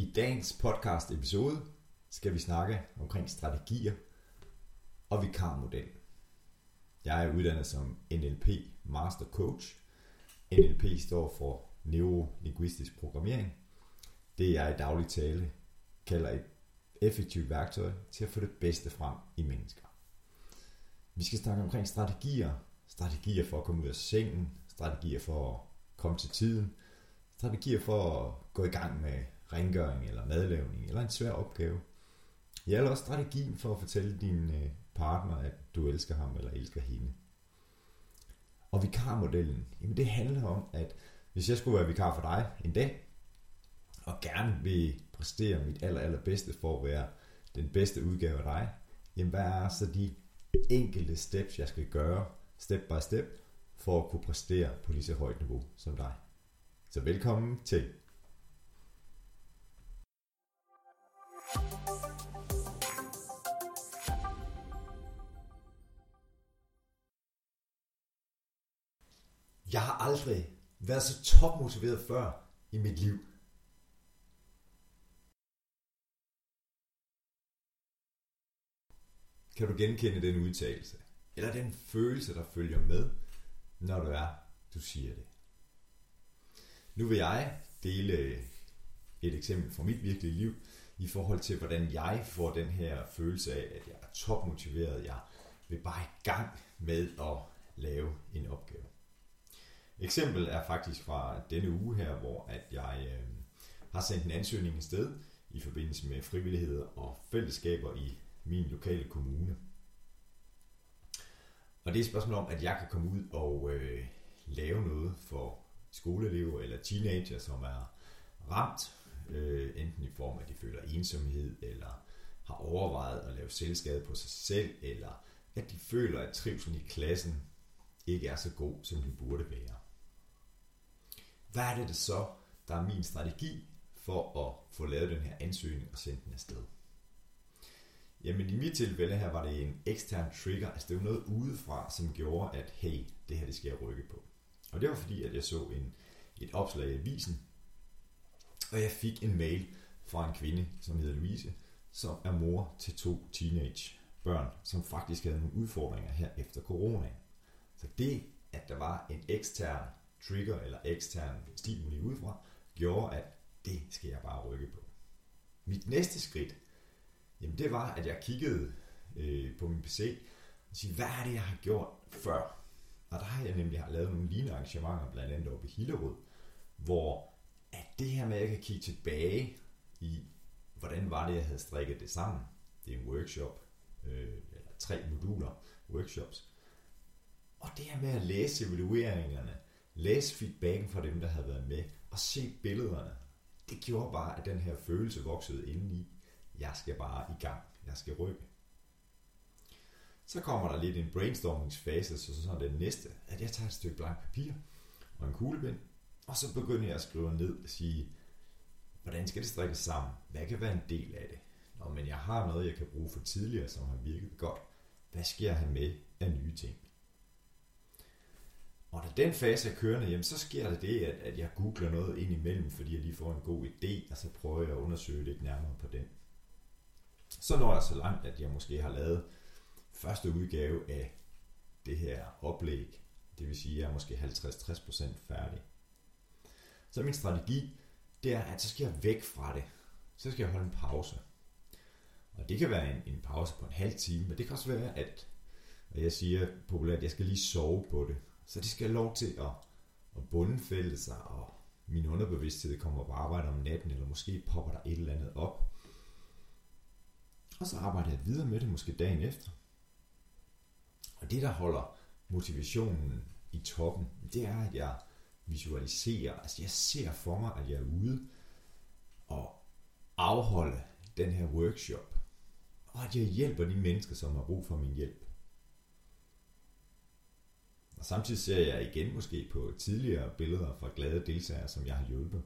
I dagens podcast episode skal vi snakke omkring strategier og vikarmodel. Jeg er uddannet som NLP Master Coach. NLP står for Neurolinguistisk Programmering. Det jeg i daglig tale kalder et effektivt værktøj til at få det bedste frem i mennesker. Vi skal snakke omkring strategier. Strategier for at komme ud af sengen. Strategier for at komme til tiden. Strategier for at gå i gang med rengøring eller madlavning eller en svær opgave. Ja, eller også strategien for at fortælle din partner, at du elsker ham eller elsker hende. Og vikarmodellen, jamen det handler om, at hvis jeg skulle være vikar for dig en dag, og gerne vil præstere mit allerbedste for at være den bedste udgave af dig, jamen hvad er så de enkelte steps, jeg skal gøre, step by step, for at kunne præstere på lige så højt niveau som dig. Så velkommen til. Jeg har aldrig været så topmotiveret før i mit liv. Kan du genkende den udtalelse? Eller den følelse, der følger med, når du siger det? Nu vil jeg dele et eksempel fra mit virkelige liv, i forhold til, hvordan jeg får den her følelse af, at jeg er topmotiveret. Jeg vil bare i gang med at lave en opgave. Eksemplet er faktisk fra denne uge her, hvor at jeg har sendt en ansøgning afsted i forbindelse med frivilligheder og fællesskaber i min lokale kommune. Og det er et spørgsmål om, at jeg kan komme ud og lave noget for skoleelever eller teenager, som er ramt, enten i form af, at de føler ensomhed, eller har overvejet at lave selvskade på sig selv, eller at de føler, at trivslen i klassen ikke er så god, som den burde være. Hvad er det så, der er min strategi for at få lavet den her ansøgning og sendt den afsted? Jamen i mit tilfælde her var det en ekstern trigger, altså det var noget udefra, som gjorde, at hey, det her det skal jeg rykke på. Og det var fordi, at jeg så et opslag i avisen, og jeg fik en mail fra en kvinde, som hedder Louise, som er mor til 2 teenagebørn, som faktisk havde nogle udfordringer her efter corona. Så det, at der var en ekstern trigger eller ekstern stimuli udefra, gjorde, at det skal jeg bare rykke på. Mit næste skridt, jamen det var, at jeg kiggede på min PC og sige, hvad er det, jeg har gjort før? Og der har jeg nemlig lavet nogle lignende arrangementer, blandt andet oppe i Hillerød, hvor at det her med, at jeg kan kigge tilbage i, hvordan var det, jeg havde strikket det sammen. Det er en workshop, eller 3 moduler workshops. Og det her med at læse evalueringerne, læse feedbacken fra dem, der havde været med, og se billederne, det gjorde bare, at den her følelse voksede indeni. Jeg skal bare i gang. Jeg skal rykke. Så kommer der lidt en brainstormingsfase, så den næste, at jeg tager et stykke blankt papir og en kuglepen, og så begynder jeg at skrive ned og sige, hvordan skal det strikkes sammen? Hvad kan være en del af det? Nå, men jeg har noget, jeg kan bruge for tidligere, som har virket godt. Hvad skal jeg have med af nye ting? Og da den fase er kørende, jamen, så sker der det, at jeg googler noget ind imellem, fordi jeg lige får en god idé, og så prøver jeg at undersøge lidt nærmere på den. Så når jeg så langt, at jeg måske har lavet første udgave af det her oplæg. Det vil sige, at jeg er måske 50-60% færdig. Så min strategi, det er, at så skal jeg væk fra det. Så skal jeg holde en pause. Og det kan være en pause på en halv time, men det kan også være, at jeg siger populært, at jeg skal lige sove på det. Så det skal have lov til at bundfælde sig, og min underbevidsthed kommer på arbejde om natten, eller måske popper der et eller andet op. Og så arbejder jeg videre med det, måske dagen efter. Og det, der holder motivationen i toppen, det er, at jeg visualiserer, altså jeg ser for mig, at jeg er ude og afholde den her workshop, og at jeg hjælper de mennesker, som har brug for min hjælp. Og samtidig ser jeg igen måske på tidligere billeder fra glade deltagere, som jeg har hjulpet.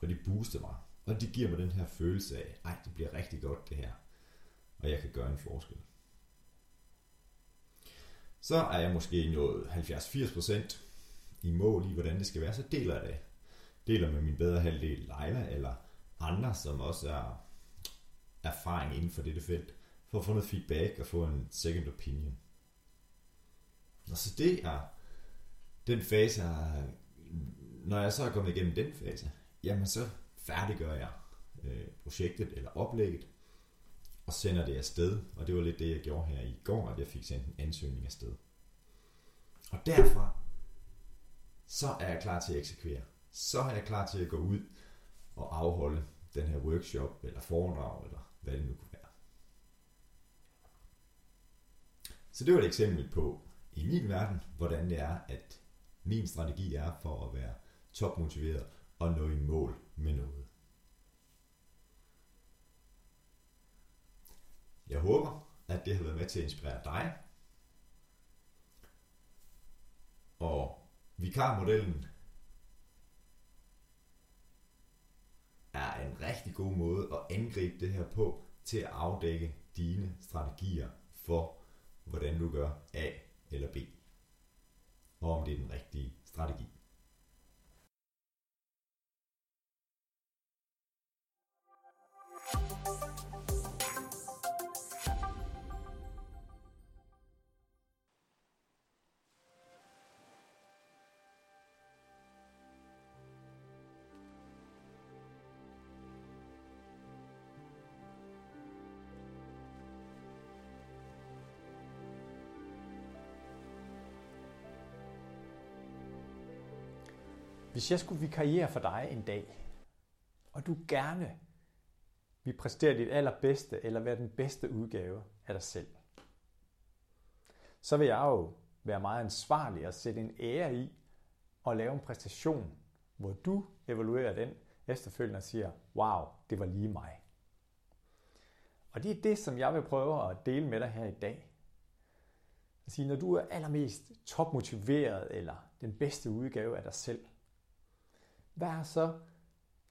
Og det booster mig. Og det giver mig den her følelse af, ej, det bliver rigtig godt det her. Og jeg kan gøre en forskel. Så er jeg måske nået 70-80% i mål i, hvordan det skal være. Så deler jeg det. Deler med min bedre halvdel Leila, eller andre, som også er erfaring inden for dette felt, for at få noget feedback og få en second opinion. Og så det er den fase, når jeg så er kommet igennem den fase, jamen så færdiggør jeg projektet eller oplægget og sender det afsted. Og det var lidt det, jeg gjorde her i går, at jeg fik sendt en ansøgning afsted. Og derfra, så er jeg klar til at eksekvere. Så er jeg klar til at gå ud og afholde den her workshop, eller foredrag, eller hvad det nu kunne være. Så det var et eksempel på, i min verden, hvordan det er, at min strategi er for at være topmotiveret og nå i mål med noget. Jeg håber, at det har været med til at inspirere dig. Og vikarmodellen er en rigtig god måde at angribe det her på, til at afdække dine strategier for, hvordan du gør A eller B, og om det er den rigtige strategi. Hvis jeg skulle vikariere for dig en dag, og du gerne vil præstere dit allerbedste, eller være den bedste udgave af dig selv, så vil jeg jo være meget ansvarlig og sætte en ære i at lave en præstation, hvor du evaluerer den efterfølgende og siger, wow, det var lige mig. Og det er det, som jeg vil prøve at dele med dig her i dag. At sige, når du er allermest topmotiveret, eller den bedste udgave af dig selv, hvad er så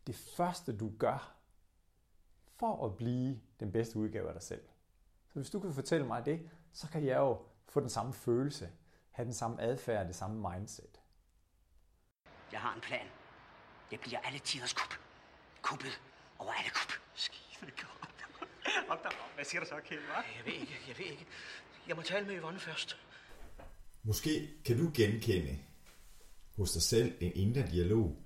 det første, du gør for at blive den bedste udgave af dig selv? Så hvis du kan fortælle mig det, så kan jeg jo få den samme følelse, have den samme adfærd, det samme mindset. Jeg har en plan. Jeg bliver alle tiders kup. Kuppet over alle kup. Skide godt. Hold da op. Hvad siger du så, Kjell? Jeg ved ikke. Jeg må tale med Yvonne først. Måske kan du genkende hos dig selv en indre dialog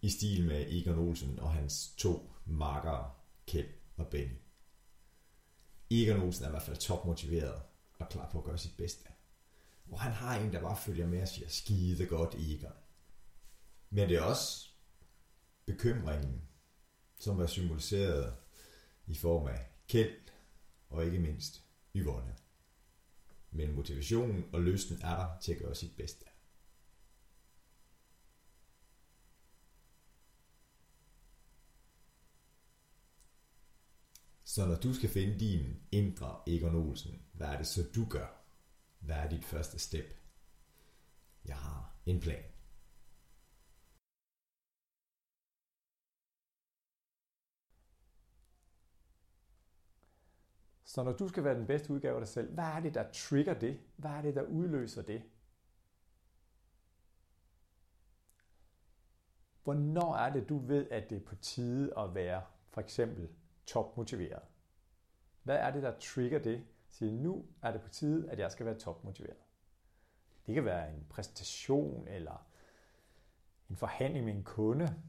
i stil med Egon Olsen og hans to makkere, Keld og Benny. Egon Olsen er i hvert fald topmotiveret og klar på at gøre sit bedste. Og han har en, der bare følger med og siger, skide godt, Egon. Men det er også bekymringen, som var symboliseret i form af Keld og ikke mindst Yvonne. Men motivationen og lysten er der til at gøre sit bedste. Så når du skal finde din indre Egon Olsen, hvad er det så du gør? Hvad er dit første step? Jeg har en plan. Så når du skal være den bedste udgave af dig selv, hvad er det, der trigger det? Hvad er det, der udløser det? Hvornår er det, du ved, at det er på tide at være for eksempel topmotiveret? Hvad er det, der trigger det? Sige, nu er det på tide, at jeg skal være topmotiveret. Det kan være en præstation, eller en forhandling med en kunde,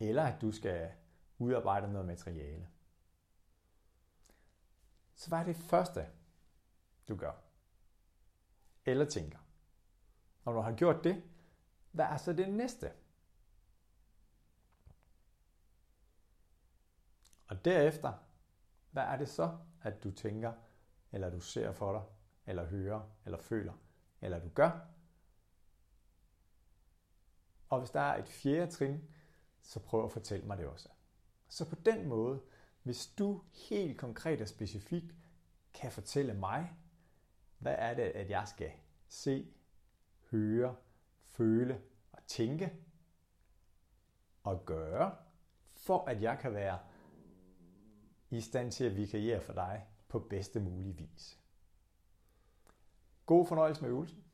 eller at du skal udarbejde noget materiale. Så hvad er det første, du gør? Eller tænker? Og når du har gjort det, hvad er så det næste? Og derefter, hvad er det så, at du tænker, eller du ser for dig, eller hører, eller føler, eller du gør? Og hvis der er et fjerde trin, så prøv at fortælle mig det også. Så på den måde, hvis du helt konkret og specifikt kan fortælle mig, hvad er det, at jeg skal se, høre, føle og tænke og gøre, for at jeg kan være i stand til at vikariere for dig på bedste mulige vis. God fornøjelse med øvelsen.